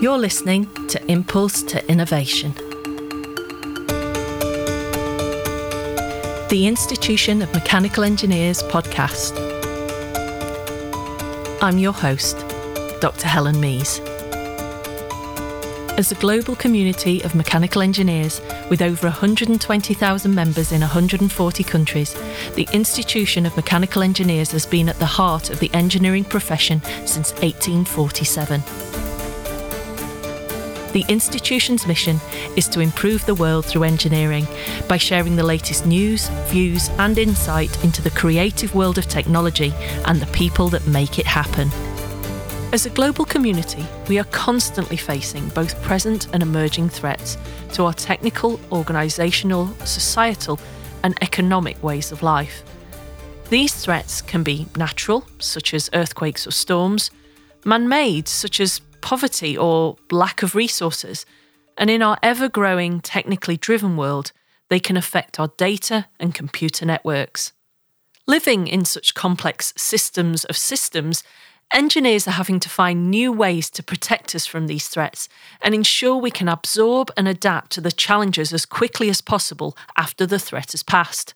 You're listening to Impulse to Innovation. The Institution of Mechanical Engineers podcast. I'm your host, Dr. Helen Meese. As a global community of mechanical engineers with over 120,000 members in 140 countries, the Institution of Mechanical Engineers has been at the heart of the engineering profession since 1847. The institution's mission is to improve the world through engineering by sharing the latest news, views, and insight into the creative world of technology and the people that make it happen. As a global community, we are constantly facing both present and emerging threats to our technical, organisational, societal, and economic ways of life. These threats can be natural, such as earthquakes or storms, man-made, such as poverty or lack of resources, and in our ever-growing, technically driven world, they can affect our data and computer networks. Living in such complex systems of systems, engineers are having to find new ways to protect us from these threats and ensure we can absorb and adapt to the challenges as quickly as possible after the threat has passed.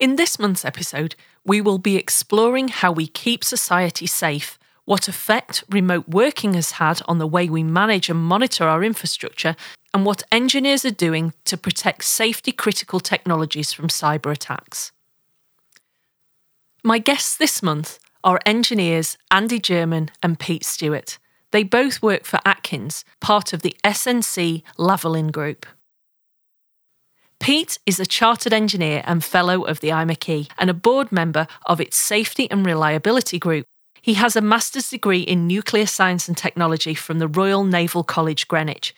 In this month's episode, we will be exploring how we keep society safe, what effect remote working has had on the way we manage and monitor our infrastructure, and what engineers are doing to protect safety-critical technologies from cyber attacks. My guests this month are engineers Andy German and Pete Stewart. They both work for Atkins, part of the SNC-Lavalin Group. Pete is a chartered engineer and fellow of the IMECE and a board member of its Safety and Reliability Group. He has a master's degree in nuclear science and technology from the Royal Naval College, Greenwich.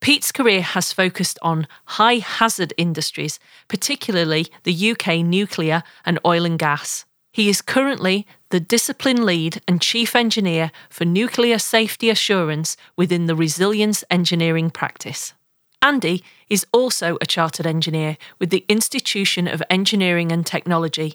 Pete's career has focused on high-hazard industries, particularly the UK nuclear and oil and gas. He is currently the discipline lead and chief engineer for nuclear safety assurance within the resilience engineering practice. Andy is also a chartered engineer with the Institution of Engineering and Technology,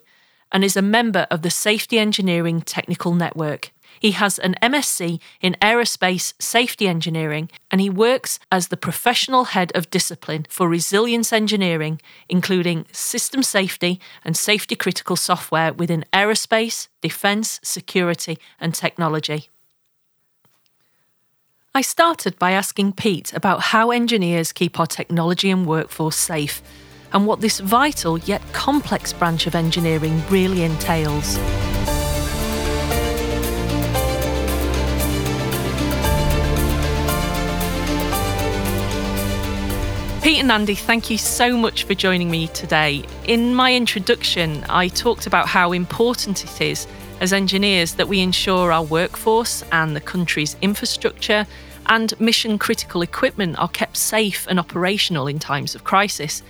and is a member of the Safety Engineering Technical Network. He has an MSc in Aerospace Safety Engineering, and he works as the Professional Head of Discipline for Resilience Engineering, including system safety and safety-critical software within aerospace, defence, security and technology. I started by asking Pete about how engineers keep our technology and workforce safe, and what this vital yet complex branch of engineering really entails. Pete and Andy, thank you so much for joining me today. In my introduction, I talked about how important it is as engineers that we ensure our workforce and the country's infrastructure and mission-critical equipment are kept safe and operational in times of crisis.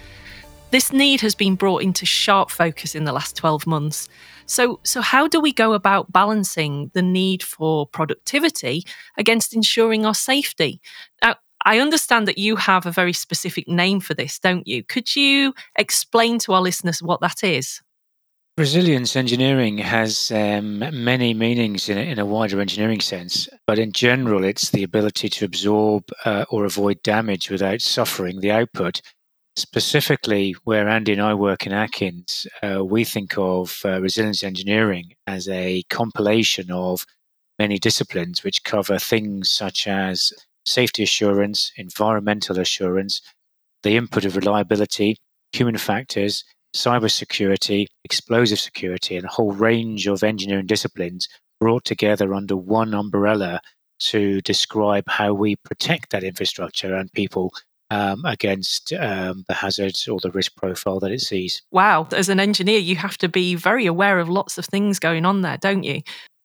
This need has been brought into sharp focus in the last 12 months. So how do we go about balancing the need for productivity against ensuring our safety? Now, I understand that you have a very specific name for this, don't you? Could you explain to our listeners what that is? Resilience engineering has many meanings in a wider engineering sense, but in general, it's the ability to absorb or avoid damage without suffering the output. Specifically, where Andy and I work in Atkins, we think of resilience engineering as a compilation of many disciplines which cover things such as safety assurance, environmental assurance, the input of reliability, human factors, cybersecurity, explosive security, and a whole range of engineering disciplines brought together under one umbrella to describe how we protect that infrastructure and people against the hazards or the risk profile that it sees. Wow. As an engineer, you have to be very aware of lots of things going on there, don't you?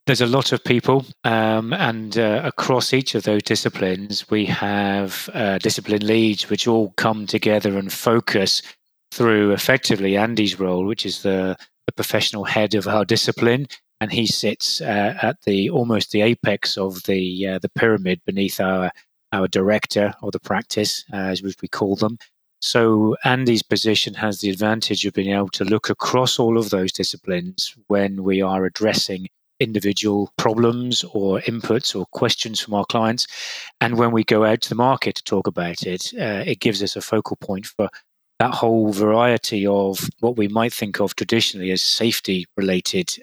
There's a lot of people, and across each of those disciplines, we have discipline leads which all come together and focus through effectively Andy's role, which is the professional head of our discipline. And he sits at almost the apex of the pyramid beneath our director or the practice, as we call them. So Andy's position has the advantage of being able to look across all of those disciplines when we are addressing individual problems or inputs or questions from our clients. And when we go out to the market to talk about it, it gives us a focal point for that whole variety of what we might think of traditionally as safety-related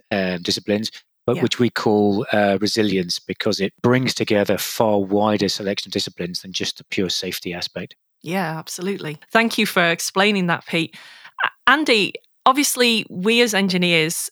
disciplines, but which we call resilience, because it brings together far wider selection of disciplines than just the pure safety aspect. Yeah, absolutely. Thank you for explaining that, Pete. Andy, obviously, we as engineers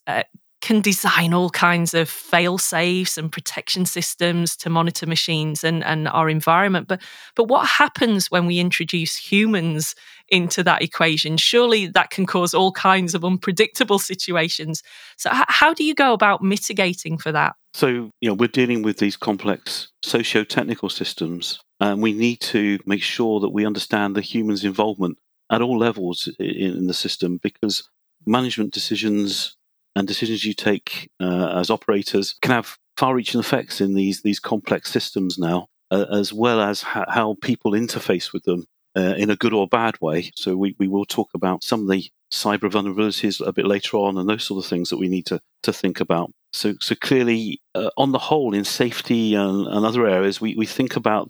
can design all kinds of fail-safes and protection systems to monitor machines and our environment. But what happens when we introduce humans into that equation? Surely that can cause all kinds of unpredictable situations. So how do you go about mitigating for that? So, you know, we're dealing with these complex socio-technical systems, and we need to make sure that we understand the human's involvement at all levels in the system, because management decisions and decisions you take as operators can have far-reaching effects in these complex systems now, as well as how people interface with them in a good or bad way. So we will talk about some of the cyber vulnerabilities a bit later on and those sort of things that we need to think about. So clearly, on the whole, in safety and other areas, we think about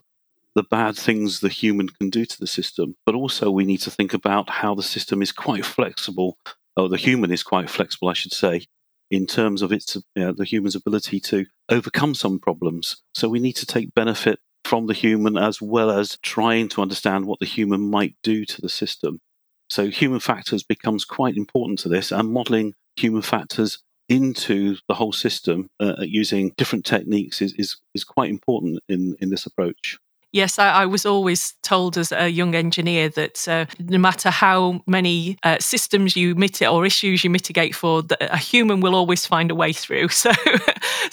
the bad things the human can do to the system, but also we need to think about how the system is quite flexible. Oh, the human is quite flexible, I should say, in terms of its the human's ability to overcome some problems. So we need to take benefit from the human as well as trying to understand what the human might do to the system. So human factors becomes quite important to this, and modelling human factors into the whole system using different techniques is quite important in this approach. Yes, I was always told as a young engineer that no matter how many systems you mitigate or issues you mitigate for, a human will always find a way through. So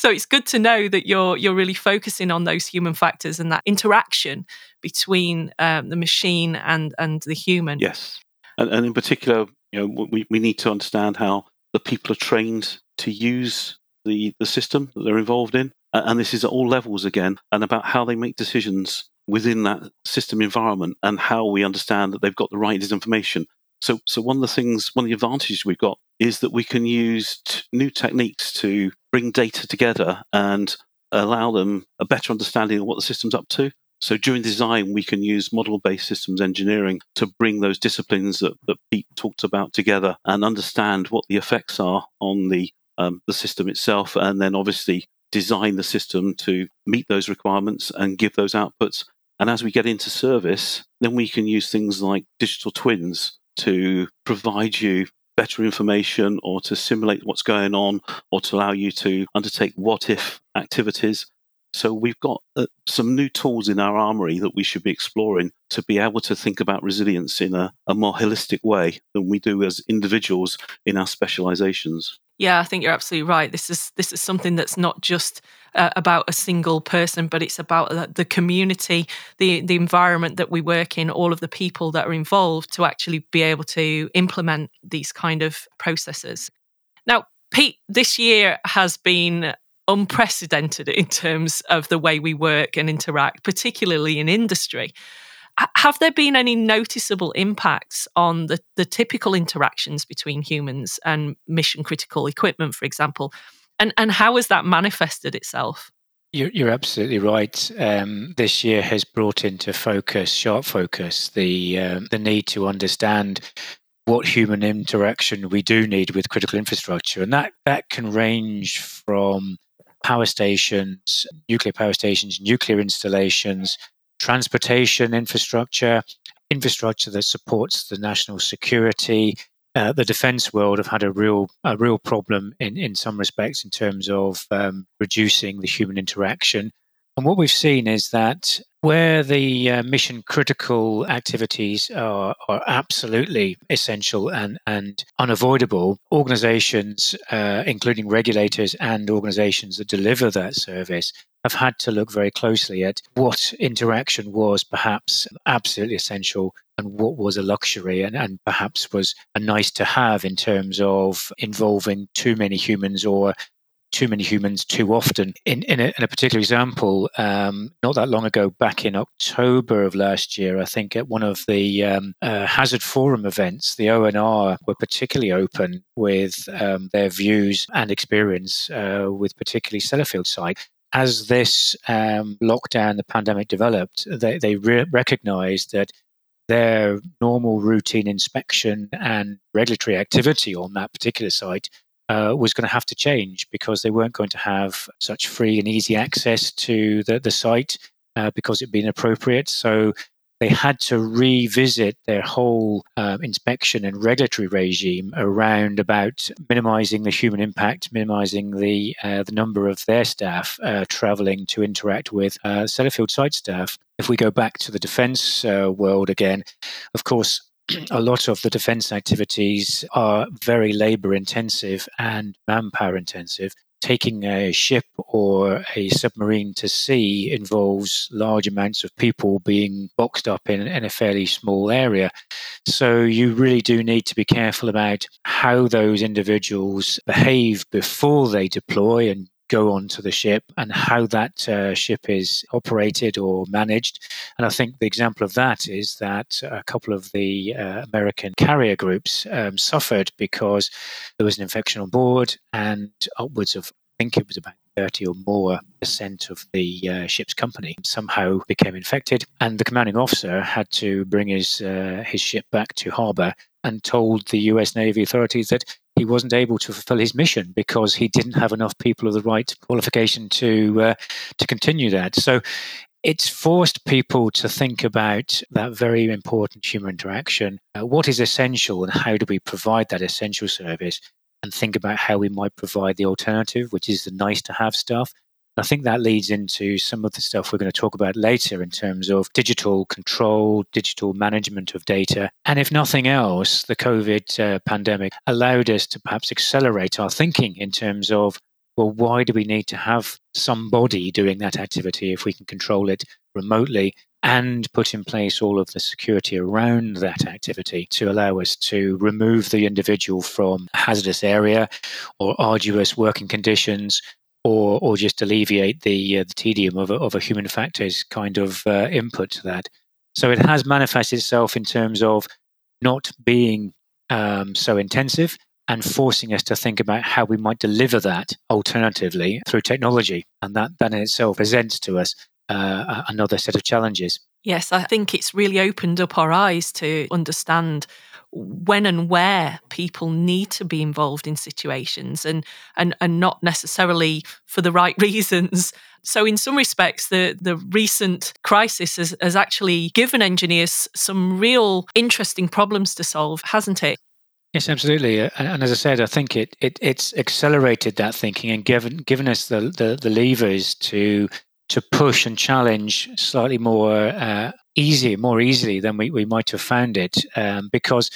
it's good to know that you're really focusing on those human factors and that interaction between the machine and the human. Yes, and in particular, you know, we need to understand how the people are trained to use the system that they're involved in, and this is at all levels again, and about how they make decisions within that system environment and how we understand that they've got the right information. So one of the advantages we've got is that we can use new techniques to bring data together and allow them a better understanding of what the system's up to. So during design, we can use model-based systems engineering to bring those disciplines that Pete talked about together and understand what the effects are on the system itself, and then obviously design the system to meet those requirements and give those outputs. And as we get into service, then we can use things like digital twins to provide you better information or to simulate what's going on or to allow you to undertake what-if activities. So we've got some new tools in our armoury that we should be exploring to be able to think about resilience in a more holistic way than we do as individuals in our specialisations. Yeah, I think you're absolutely right. This is something that's not just about a single person, but it's about the community, the environment that we work in, all of the people that are involved to actually be able to implement these kind of processes. Now, Pete, this year has been unprecedented in terms of the way we work and interact, particularly in industry. Have there been any noticeable impacts on the typical interactions between humans and mission-critical equipment, for example? And how has that manifested itself? You're absolutely right. This year has brought into sharp focus, the need to understand what human interaction we do need with critical infrastructure. And that can range from power stations, nuclear installations, transportation infrastructure that supports the national security. The defence world have had a real problem in some respects in terms of reducing the human interaction. And what we've seen is that where the mission critical activities are absolutely essential and unavoidable, organisations, including regulators and organisations that deliver that service, have had to look very closely at what interaction was perhaps absolutely essential and what was a luxury and perhaps was a nice to have in terms of involving too many humans or too many humans too often. In a particular example, not that long ago, back in October of last year, I think at one of the Hazard Forum events, the ONR were particularly open with their views and experience with particularly Sellafield site. As this lockdown, the pandemic developed, they recognised that their normal routine inspection and regulatory activity on that particular site was going to have to change because they weren't going to have such free and easy access to the site because it'd been appropriate. So they had to revisit their whole inspection and regulatory regime around about minimising the human impact, minimising the number of their staff travelling to interact with Sellafield site staff. If we go back to the defence world again, of course, a lot of the defence activities are very labour intensive and manpower intensive. Taking a ship or a submarine to sea involves large amounts of people being boxed up in a fairly small area. So you really do need to be careful about how those individuals behave before they deploy and go onto the ship and how that ship is operated or managed. And I think the example of that is that a couple of the American carrier groups suffered because there was an infection on board, and upwards of, I think it was about 30 or more % of the ship's company somehow became infected. And the commanding officer had to bring his ship back to harbour and told the US Navy authorities that he wasn't able to fulfill his mission because he didn't have enough people of the right qualification to continue that. So it's forced people to think about that very important human interaction. What is essential and how do we provide that essential service, and think about how we might provide the alternative, which is the nice-to-have stuff. I think that leads into some of the stuff we're going to talk about later in terms of digital control, digital management of data. And if nothing else, the COVID pandemic allowed us to perhaps accelerate our thinking in terms of, well, why do we need to have somebody doing that activity if we can control it remotely and put in place all of the security around that activity to allow us to remove the individual from a hazardous area or arduous working conditions, or just alleviate the tedium of a human factors kind of input to that. So it has manifested itself in terms of not being so intensive and forcing us to think about how we might deliver that alternatively through technology. And that in itself presents to us another set of challenges. Yes, I think it's really opened up our eyes to understand when and where people need to be involved in situations and not necessarily for the right reasons. So in some respects, the recent crisis has actually given engineers some real interesting problems to solve, hasn't it? Yes, absolutely. And as I said, I think it's accelerated that thinking and given us the levers to push and challenge slightly more easily than we might have found it, because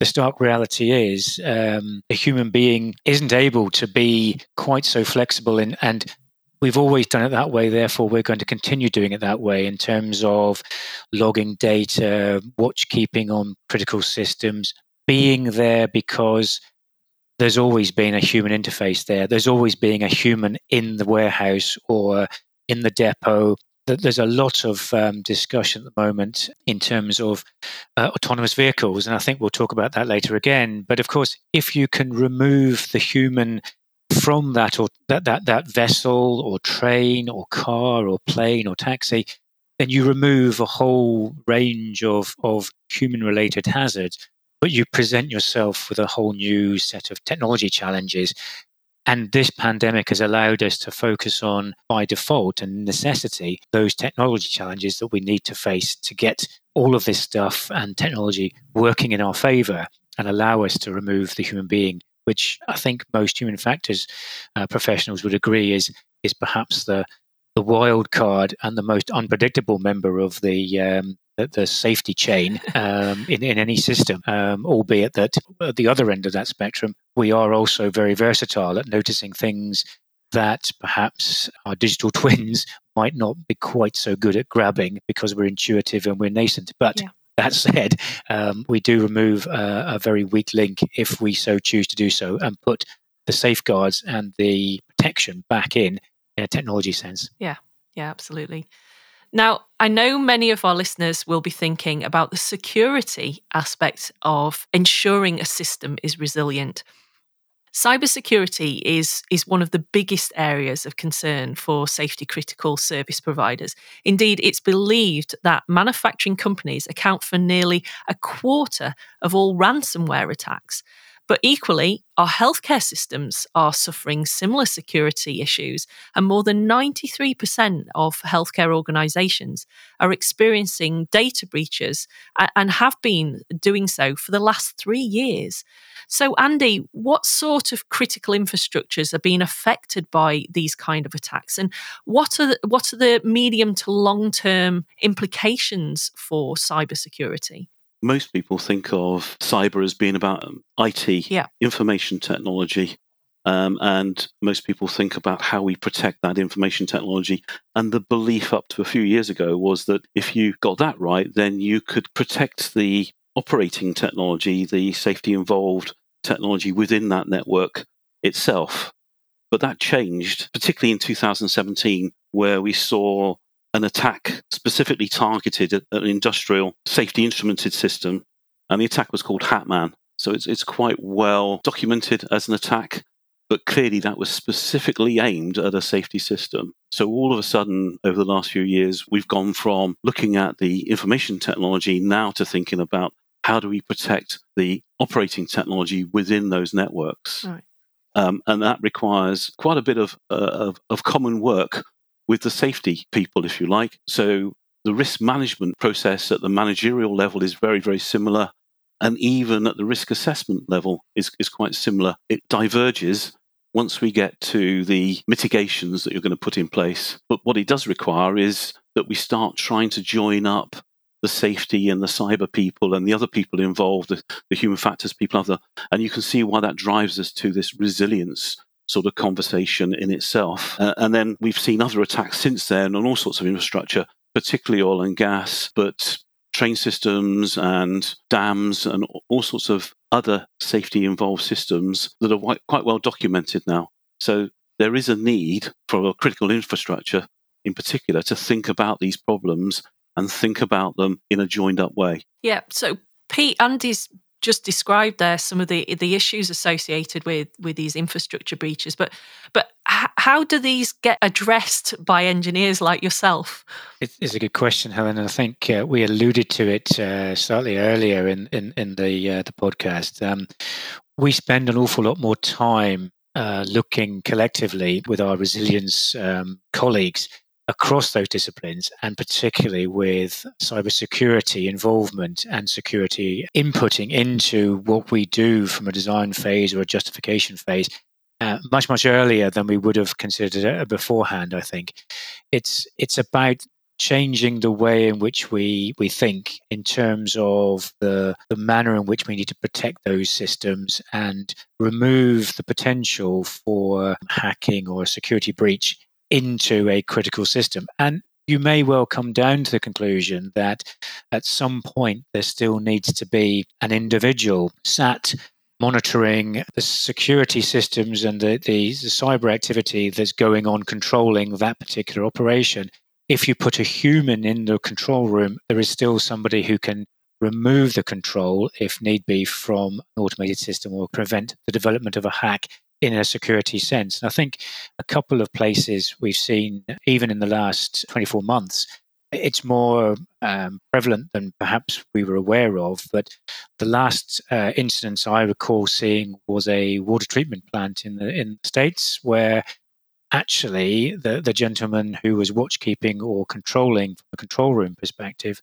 the stark reality is a human being isn't able to be quite so flexible, and we've always done it that way, therefore we're going to continue doing it that way in terms of logging data, watch keeping on critical systems, being there because there's always been a human interface there. There's always been a human in the warehouse or in the depot. There's a lot of discussion at the moment in terms of autonomous vehicles, and I think we'll talk about that later again. But of course, if you can remove the human from that or that vessel or train or car or plane or taxi, then you remove a whole range of human-related hazards, but you present yourself with a whole new set of technology challenges. And this pandemic has allowed us to focus on, by default and necessity, those technology challenges that we need to face to get all of this stuff and technology working in our favour and allow us to remove the human being, which I think most human factors professionals would agree is perhaps the wild card and the most unpredictable member of the safety chain in any system, albeit that at the other end of that spectrum, we are also very versatile at noticing things that perhaps our digital twins might not be quite so good at grabbing because we're intuitive and we're nascent. But that said, we do remove a very weak link if we so choose to do so and put the safeguards and the protection back in a technology sense. Yeah, absolutely. Now, I know many of our listeners will be thinking about the security aspect of ensuring a system is resilient. Cybersecurity is one of the biggest areas of concern for safety-critical service providers. Indeed, it's believed that manufacturing companies account for nearly a quarter of all ransomware attacks. But equally, our healthcare systems are suffering similar security issues, and more than 93% of healthcare organisations are experiencing data breaches and have been doing so for the last 3 years. So, Andy, what sort of critical infrastructures are being affected by these kind of attacks, and what are the medium to long-term implications for cybersecurity? Most people think of cyber as being about IT, information technology, and most people think about how we protect that information technology. And the belief up to a few years ago was that if you got that right, then you could protect the operating technology, the safety-involved technology within that network itself. But that changed, particularly in 2017, where we saw an attack specifically targeted at an industrial safety instrumented system, and the attack was called HATMAN. So it's quite well documented as an attack, but clearly that was specifically aimed at a safety system. So all of a sudden, over the last few years, we've gone from looking at the information technology now to thinking about how do we protect the operating technology within those networks. Right. And that requires quite a bit of common work with the safety people, if you like. So the risk management process at the managerial level is very, very similar. And even at the risk assessment level is quite similar. It diverges once we get to the mitigations that you're going to put in place. But what it does require is that we start trying to join up the safety and the cyber people and the other people involved, the human factors people. And you can see why that drives us to this resilience sort of conversation in itself. And then we've seen other attacks since then on all sorts of infrastructure, particularly oil and gas, but train systems and dams and all sorts of other safety-involved systems that are quite well documented now. So there is a need for a critical infrastructure in particular to think about these problems and think about them in a joined-up way. Yeah, so Pete, Andy's just described there some of the issues associated with these infrastructure breaches, but how do these get addressed by engineers like yourself? It's a good question, Helen, and I think we alluded to it slightly earlier in the podcast. We spend an awful lot more time looking collectively with our resilience colleagues across those disciplines, and particularly with cybersecurity involvement and security inputting into what we do from a design phase or a justification phase much, much earlier than we would have considered it beforehand, I think. It's about changing the way in which we think in terms of the manner in which we need to protect those systems and remove the potential for hacking or security breach into a critical system. And you may well come down to the conclusion that at some point there still needs to be an individual sat monitoring the security systems and the cyber activity that's going on, controlling that particular operation. If you put a human in the control room, there is still somebody who can remove the control, if need be, from an automated system or prevent the development of a hack in a security sense. And I think a couple of places we've seen, even in the last 24 months, it's more prevalent than perhaps we were aware of. But the last incident I recall seeing was a water treatment plant in the States, where actually the gentleman who was watchkeeping or controlling from a control room perspective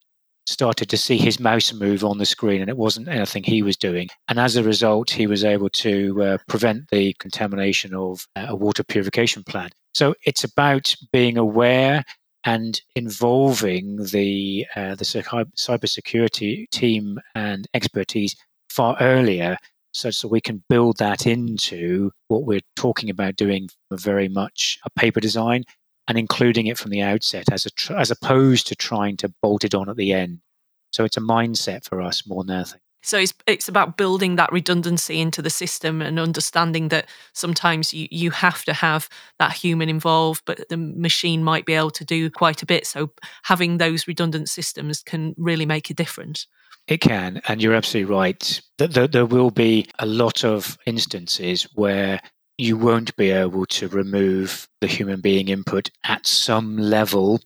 started to see his mouse move on the screen, and it wasn't anything he was doing. And as a result, he was able to prevent the contamination of a water purification plant. So it's about being aware and involving the cybersecurity team and expertise far earlier, such that we can build that into what we're talking about doing from very much a paper design, and including it from the outset as opposed to trying to bolt it on at the end. So it's a mindset for us more than anything. So it's about building that redundancy into the system and understanding that sometimes you have to have that human involved, but the machine might be able to do quite a bit. So having those redundant systems can really make a difference. It can, and you're absolutely right. There will be a lot of instances where you won't be able to remove the human being input at some level,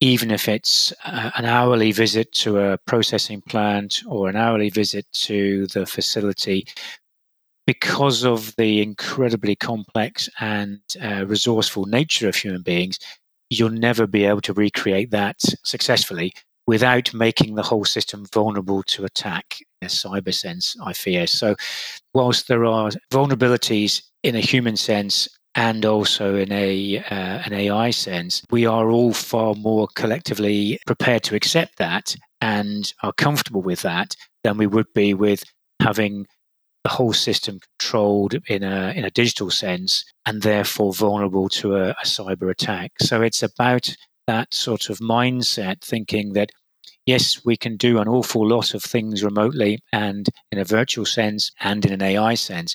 even if it's an hourly visit to a processing plant or an hourly visit to the facility, because of the incredibly complex and resourceful nature of human beings. You'll never be able to recreate that successfully without making the whole system vulnerable to attack in a cyber sense, I fear. So whilst there are vulnerabilities in a human sense, and also in an AI sense, we are all far more collectively prepared to accept that and are comfortable with that than we would be with having the whole system controlled in a digital sense and therefore vulnerable to a cyber attack. So it's about that sort of mindset, thinking that, yes, we can do an awful lot of things remotely and in a virtual sense and in an AI sense,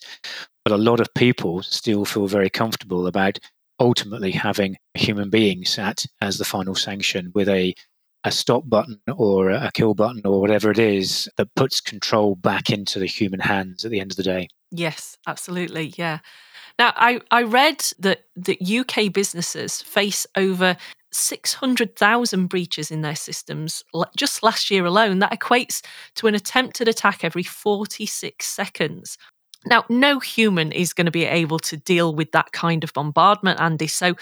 but a lot of people still feel very comfortable about ultimately having a human being sat as the final sanction with a stop button or a kill button or whatever it is that puts control back into the human hands at the end of the day. Yes, absolutely. Yeah. Now, I read that UK businesses face over 600,000 breaches in their systems just last year alone. That equates to an attempted attack every 46 seconds. Now, no human is going to be able to deal with that kind of bombardment, Andy. So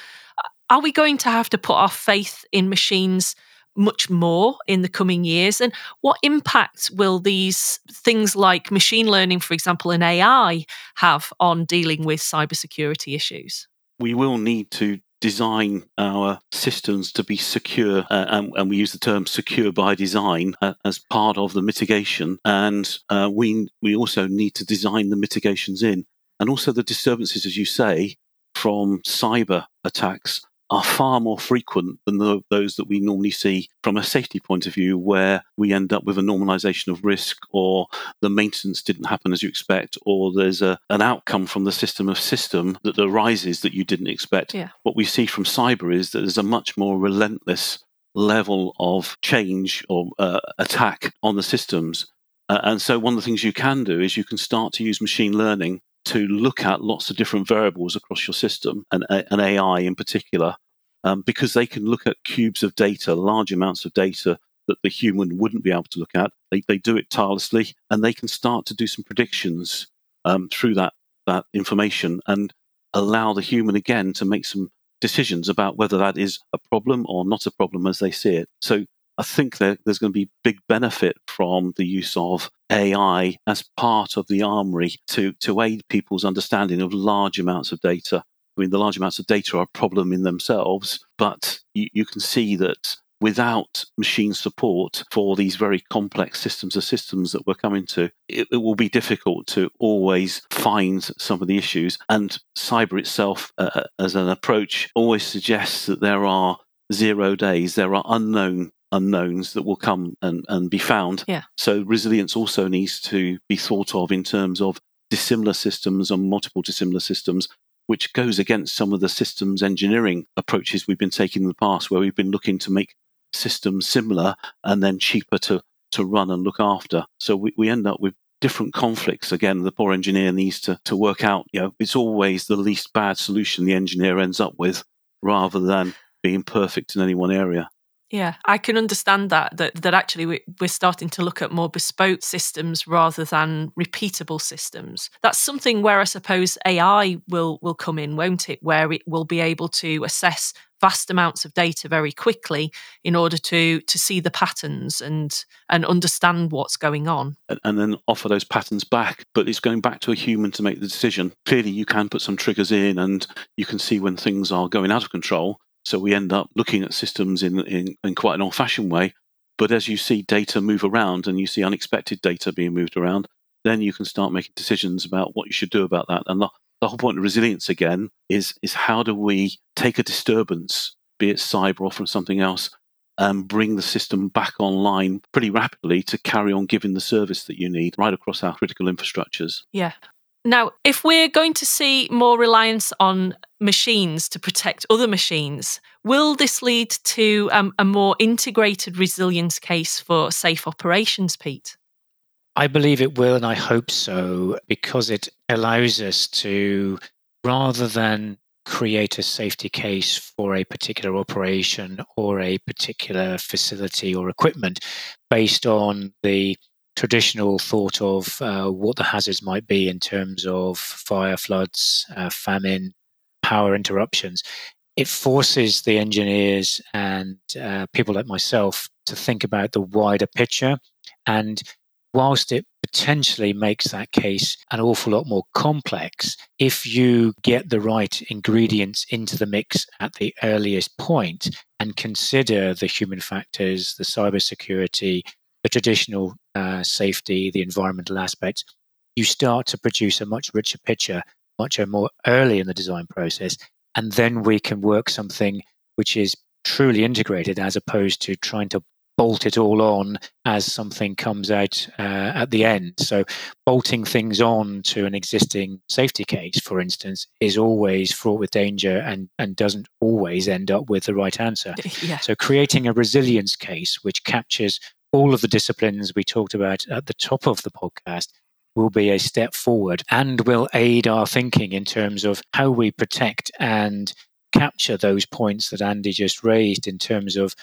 are we going to have to put our faith in machines much more in the coming years? And what impact will these things like machine learning, for example, and AI have on dealing with cybersecurity issues? We will need to design our systems to be secure, and we use the term secure by design as part of the mitigation. And we also need to design the mitigations in. And also the disturbances, as you say, from cyber attacks are far more frequent than those that we normally see from a safety point of view, where we end up with a normalization of risk, or the maintenance didn't happen as you expect, or there's an outcome from the system that arises that you didn't expect. Yeah. What we see from cyber is that there's a much more relentless level of change or attack on the systems. And so one of the things you can do is you can start to use machine learning to look at lots of different variables across your system, and AI in particular, because they can look at cubes of data, large amounts of data that the human wouldn't be able to look at. They do it tirelessly, and they can start to do some predictions through that information and allow the human again to make some decisions about whether that is a problem or not a problem as they see it. So I think there's going to be big benefit from the use of AI as part of the armory to aid people's understanding of large amounts of data. I mean, the large amounts of data are a problem in themselves, but you can see that without machine support for these very complex systems that we're coming to, it will be difficult to always find some of the issues. And cyber itself, as an approach, always suggests that there are 0 days, there are unknowns that will come and be found. Yeah. So resilience also needs to be thought of in terms of dissimilar systems and multiple dissimilar systems, which goes against some of the systems engineering approaches we've been taking in the past, where we've been looking to make systems similar and then cheaper to run and look after. So we end up with different conflicts. Again, the poor engineer needs to work out, it's always the least bad solution the engineer ends up with, rather than being perfect in any one area. Yeah, I can understand that actually we're starting to look at more bespoke systems rather than repeatable systems. That's something where I suppose AI will come in, won't it? Where it will be able to assess vast amounts of data very quickly in order to see the patterns and understand what's going on. And then offer those patterns back, but it's going back to a human to make the decision. Clearly, you can put some triggers in and you can see when things are going out of control. So we end up looking at systems in quite an old-fashioned way. But as you see data move around and you see unexpected data being moved around, then you can start making decisions about what you should do about that. And the whole point of resilience, again, is how do we take a disturbance, be it cyber or from something else, bring the system back online pretty rapidly to carry on giving the service that you need right across our critical infrastructures. Yeah. Now, if we're going to see more reliance on machines to protect other machines, will this lead to a more integrated resilience case for safe operations, Pete? I believe it will, and I hope so, because it allows us to, rather than create a safety case for a particular operation or a particular facility or equipment based on the traditional thought of what the hazards might be in terms of fire, floods, famine, power interruptions, it forces the engineers and people like myself to think about the wider picture. And whilst it potentially makes that case an awful lot more complex, if you get the right ingredients into the mix at the earliest point and consider the human factors, the cybersecurity, the traditional safety, the environmental aspects, you start to produce a much richer picture, much more early in the design process. And then we can work something which is truly integrated as opposed to trying to bolt it all on as something comes out at the end. So bolting things on to an existing safety case, for instance, is always fraught with danger and doesn't always end up with the right answer. Yeah. So creating a resilience case which captures all of the disciplines we talked about at the top of the podcast will be a step forward and will aid our thinking in terms of how we protect and capture those points that Andy just raised in terms of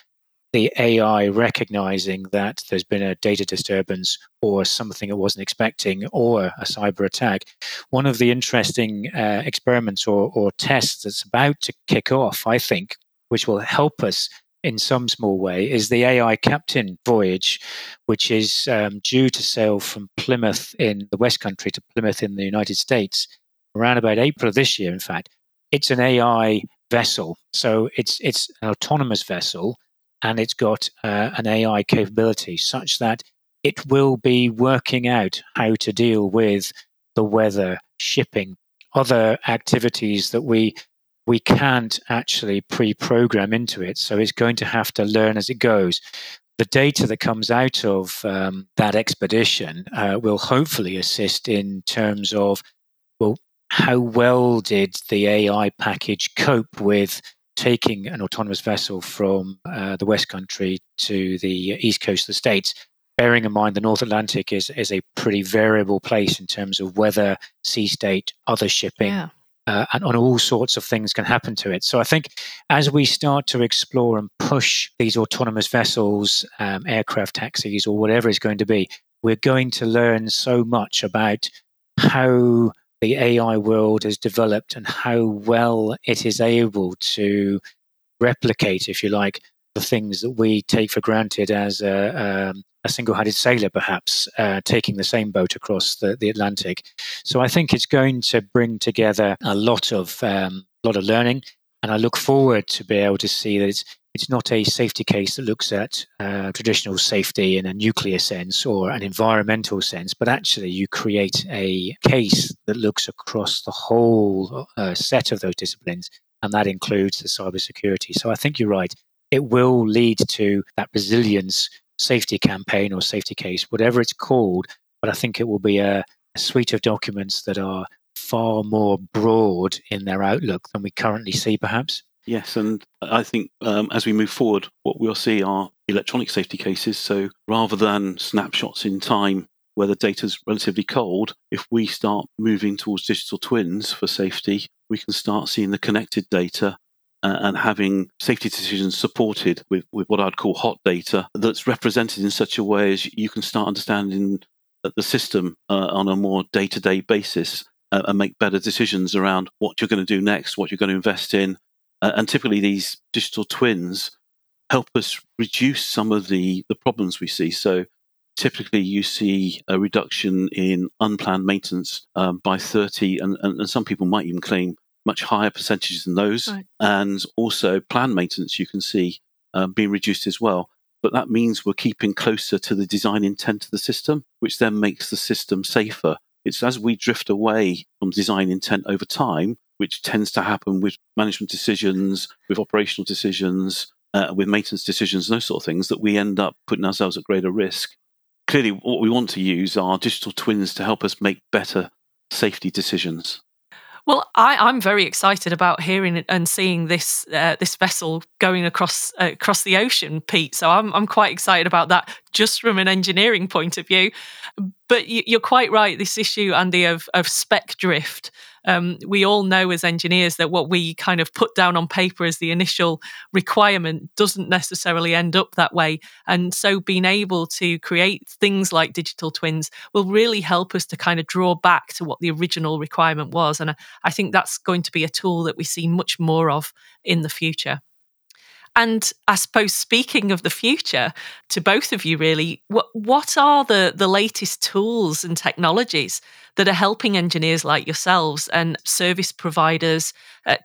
the AI recognizing that there's been a data disturbance or something it wasn't expecting or a cyber attack. One of the interesting experiments or tests that's about to kick off, I think, which will help us in some small way, is the AI Captain voyage, which is due to sail from Plymouth in the West Country to Plymouth in the United States around about April of this year, in fact. It's an AI vessel. So it's an autonomous vessel, and it's got an AI capability such that it will be working out how to deal with the weather, shipping, other activities that we can't actually pre-program into it. So it's going to have to learn as it goes. The data that comes out of that expedition will hopefully assist in terms of, well, how well did the AI package cope with taking an autonomous vessel from the West Country to the East Coast of the States, bearing in mind the North Atlantic is a pretty variable place in terms of weather, sea state, other shipping. Yeah. And on all sorts of things can happen to it. So I think as we start to explore and push these autonomous vessels, aircraft, taxis, or whatever it's going to be, we're going to learn so much about how the AI world has developed and how well it is able to replicate, if you like, the things that we take for granted as a single-handed sailor, perhaps, taking the same boat across the Atlantic. So I think it's going to bring together a lot of learning, and I look forward to be able to see that it's not a safety case that looks at traditional safety in a nuclear sense or an environmental sense, but actually you create a case that looks across the whole set of those disciplines, and that includes the cybersecurity. So I think you're right. It will lead to that resilience safety campaign or safety case, whatever it's called. But I think it will be a suite of documents that are far more broad in their outlook than we currently see, perhaps. Yes, and I think as we move forward, what we'll see are electronic safety cases. So rather than snapshots in time where the data's relatively cold, if we start moving towards digital twins for safety, we can start seeing the connected data and having safety decisions supported with what I'd call hot data that's represented in such a way as you can start understanding the system on a more day-to-day basis and make better decisions around what you're going to do next, what you're going to invest in. And typically these digital twins help us reduce some of the problems we see. So typically you see a reduction in unplanned maintenance by 30%, and some people might even claim much higher percentages than those. Right. And also planned maintenance you can see being reduced as well. But that means we're keeping closer to the design intent of the system, which then makes the system safer. It's as we drift away from design intent over time, which tends to happen with management decisions, with operational decisions, with maintenance decisions and those sort of things, that we end up putting ourselves at greater risk. Clearly, what we want to use are digital twins to help us make better safety decisions. Well, I'm very excited about hearing and seeing this this vessel going across the ocean, Pete. So I'm quite excited about that, just from an engineering point of view. But you're quite right. This issue, Andy, of spec drift. We all know as engineers that what we kind of put down on paper as the initial requirement doesn't necessarily end up that way. And so being able to create things like digital twins will really help us to kind of draw back to what the original requirement was. And I think that's going to be a tool that we see much more of in the future. And I suppose, speaking of the future, to both of you really, what are the latest tools and technologies that are helping engineers like yourselves and service providers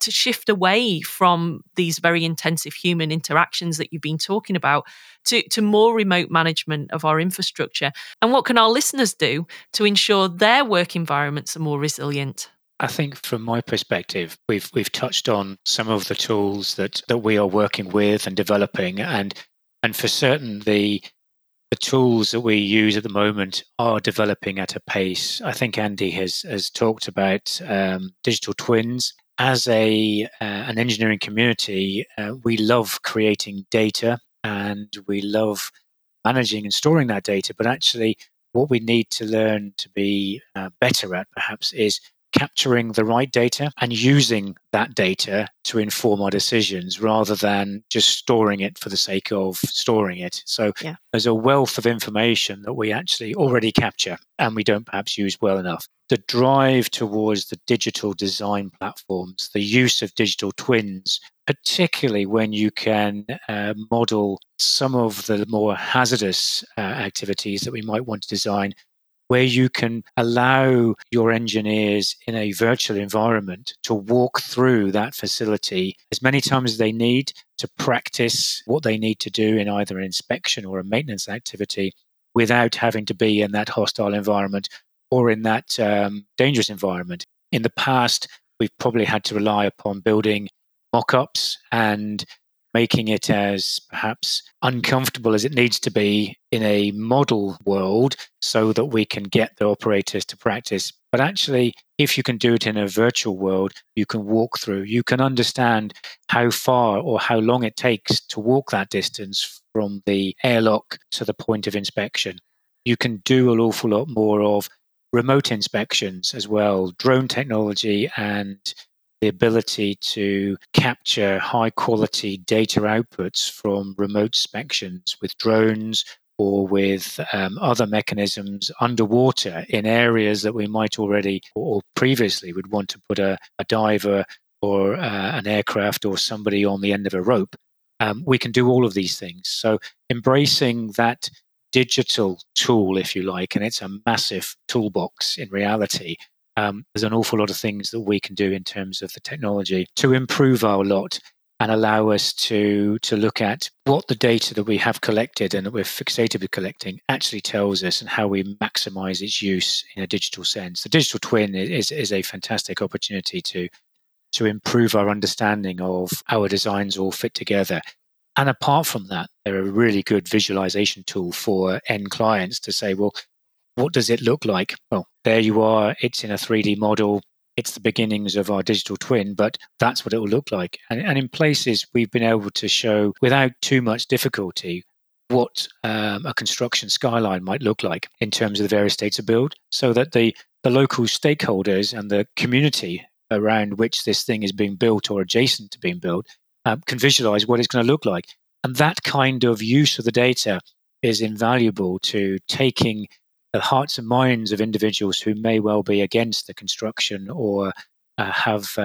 to shift away from these very intensive human interactions that you've been talking about to more remote management of our infrastructure? And what can our listeners do to ensure their work environments are more resilient? I think from my perspective, we've touched on some of the tools that we are working with and developing. And for certain, the tools that we use at the moment are developing at a pace. I think Andy has talked about digital twins. As an engineering community, we love creating data and we love managing and storing that data. But actually, what we need to learn to be better at, perhaps, is capturing the right data and using that data to inform our decisions rather than just storing it for the sake of storing it. So there's a wealth of information that we actually already capture and we don't perhaps use well enough. The drive towards the digital design platforms, the use of digital twins, particularly when you can model some of the more hazardous activities that we might want to design, where you can allow your engineers in a virtual environment to walk through that facility as many times as they need to practice what they need to do in either an inspection or a maintenance activity without having to be in that hostile environment or in that dangerous environment. In the past, we've probably had to rely upon building mock-ups and making it as perhaps uncomfortable as it needs to be in a model world so that we can get the operators to practice. But actually, if you can do it in a virtual world, you can walk through, you can understand how far or how long it takes to walk that distance from the airlock to the point of inspection. You can do an awful lot more of remote inspections as well, drone technology and the ability to capture high-quality data outputs from remote inspections with drones or with other mechanisms underwater in areas that we might already or previously would want to put a diver or an aircraft or somebody on the end of a rope. We can do all of these things. So embracing that digital tool, if you like, and it's a massive toolbox in reality. There's an awful lot of things that we can do in terms of the technology to improve our lot and allow us to look at what the data that we have collected and that we're fixated with collecting actually tells us and how we maximize its use in a digital sense. The digital twin is a fantastic opportunity to improve our understanding of how our designs all fit together. And apart from that, they're a really good visualization tool for end clients to say, well, what does it look like? Well, there you are. It's in a 3D model. It's the beginnings of our digital twin, but that's what it will look like. And in places, we've been able to show without too much difficulty what a construction skyline might look like in terms of the various states of build, so that the local stakeholders and the community around which this thing is being built or adjacent to being built can visualize what it's going to look like. And that kind of use of the data is invaluable to taking the hearts and minds of individuals who may well be against the construction or have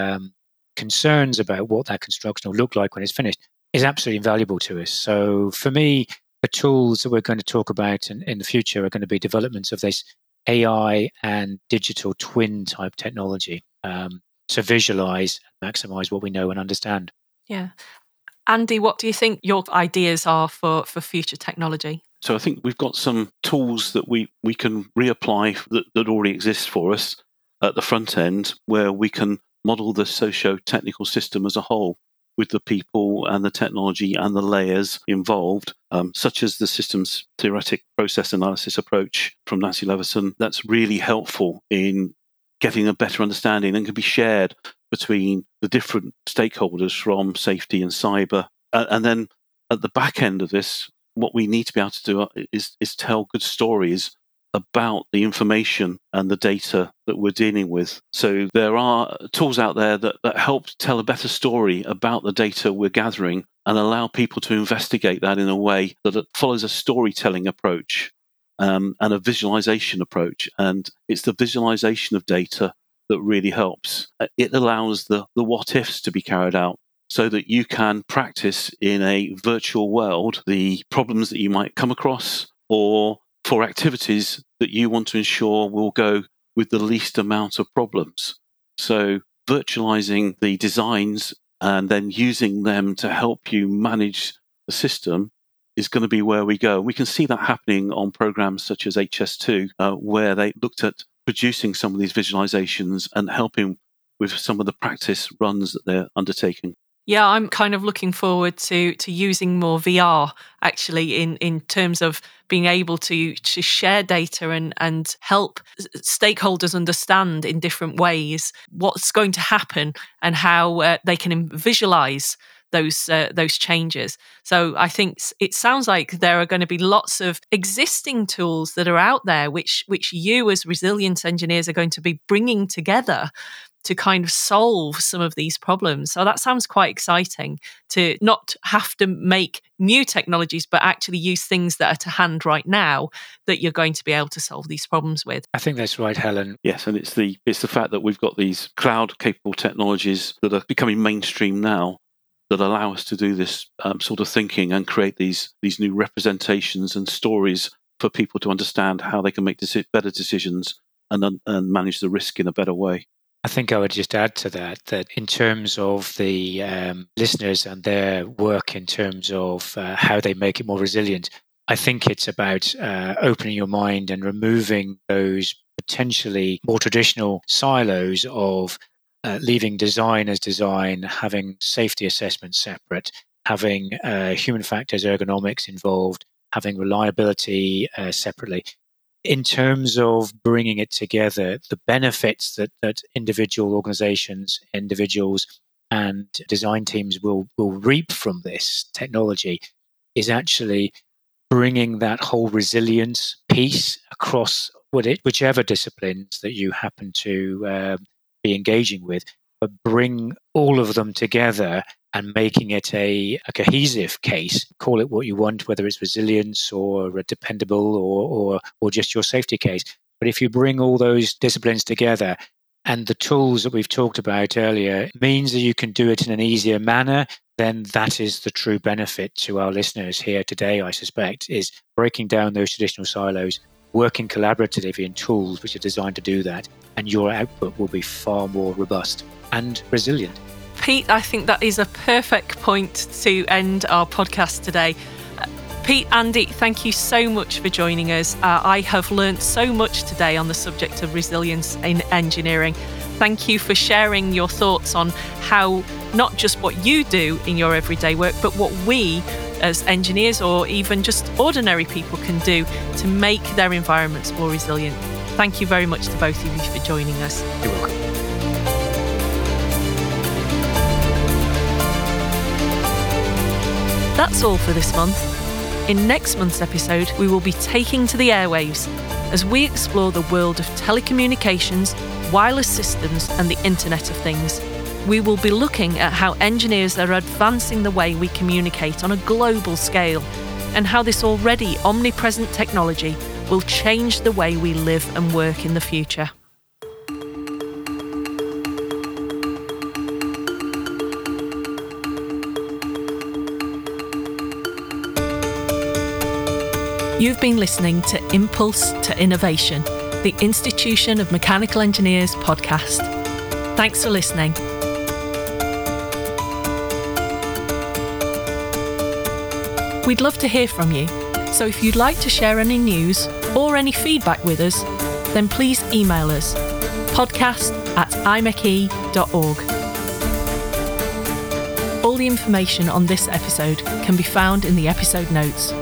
concerns about what that construction will look like when it's finished is absolutely invaluable to us. So for me, the tools that we're going to talk about in the future are going to be developments of this AI and digital twin type technology to visualize and maximize what we know and understand. Yeah. Andy, what do you think your ideas are for future technology? So I think we've got some tools that we can reapply that already exist for us at the front end, where we can model the socio-technical system as a whole. with the people and the technology and the layers involved, such as the systems theoretic process analysis approach from Nancy Leveson. That's really helpful in getting a better understanding and can be shared between the different stakeholders from safety and cyber. And then at the back end of this, what we need to be able to do is tell good stories about the information and the data that we're dealing with. So there are tools out there that help tell a better story about the data we're gathering and allow people to investigate that in a way that it follows a storytelling approach and a visualization approach. And it's the visualization of data that really helps. It allows the what-ifs to be carried out so that you can practice in a virtual world the problems that you might come across or for activities that you want to ensure will go with the least amount of problems. So virtualizing the designs and then using them to help you manage the system is going to be where we go. We can see that happening on programs such as HS2, where they looked at producing some of these visualizations and helping with some of the practice runs that they're undertaking. Yeah, I'm kind of looking forward to using more VR, actually, in terms of being able to share data and help stakeholders understand in different ways what's going to happen and how they can visualise those changes. So I think it sounds like there are going to be lots of existing tools that are out there, which you as resilience engineers are going to be bringing together to kind of solve some of these problems. So that sounds quite exciting, to not have to make new technologies, but actually use things that are to hand right now that you're going to be able to solve these problems with. I think that's right, Helen. Yes, and it's the fact that we've got these cloud-capable technologies that are becoming mainstream now that allow us to do this sort of thinking and create these new representations and stories for people to understand how they can make better decisions and manage the risk in a better way. I think I would just add to that in terms of the listeners and their work in terms of how they make it more resilient, I think it's about opening your mind and removing those potentially more traditional silos of leaving design as design, having safety assessments separate, having human factors ergonomics involved, having reliability separately. In terms of bringing it together, the benefits that individual organizations, individuals and design teams will reap from this technology is actually bringing that whole resilience piece across whichever disciplines that you happen to be engaging with, but bring all of them together and making it a cohesive case. Call it what you want, whether it's resilience or dependable or just your safety case. But if you bring all those disciplines together, and the tools that we've talked about earlier means that you can do it in an easier manner, then that is the true benefit to our listeners here today, I suspect, is breaking down those traditional silos, working collaboratively in tools which are designed to do that, and your output will be far more robust and resilient. Pete, I think that is a perfect point to end our podcast today. Pete, Andy, thank you so much for joining us. I have learned so much today on the subject of resilience in engineering. Thank you for sharing your thoughts on how not just what you do in your everyday work, but what we as engineers or even just ordinary people can do to make their environments more resilient. Thank you very much to both of you for joining us. You're welcome. That's all for this month. In next month's episode, we will be taking to the airwaves as we explore the world of telecommunications, wireless systems, and the Internet of Things. We will be looking at how engineers are advancing the way we communicate on a global scale and how this already omnipresent technology will change the way we live and work in the future. You've been listening to Impulse to Innovation, the Institution of Mechanical Engineers podcast. Thanks for listening. We'd love to hear from you, so if you'd like to share any news or any feedback with us, then please email us podcast@imeche.org. All the information on this episode can be found in the episode notes.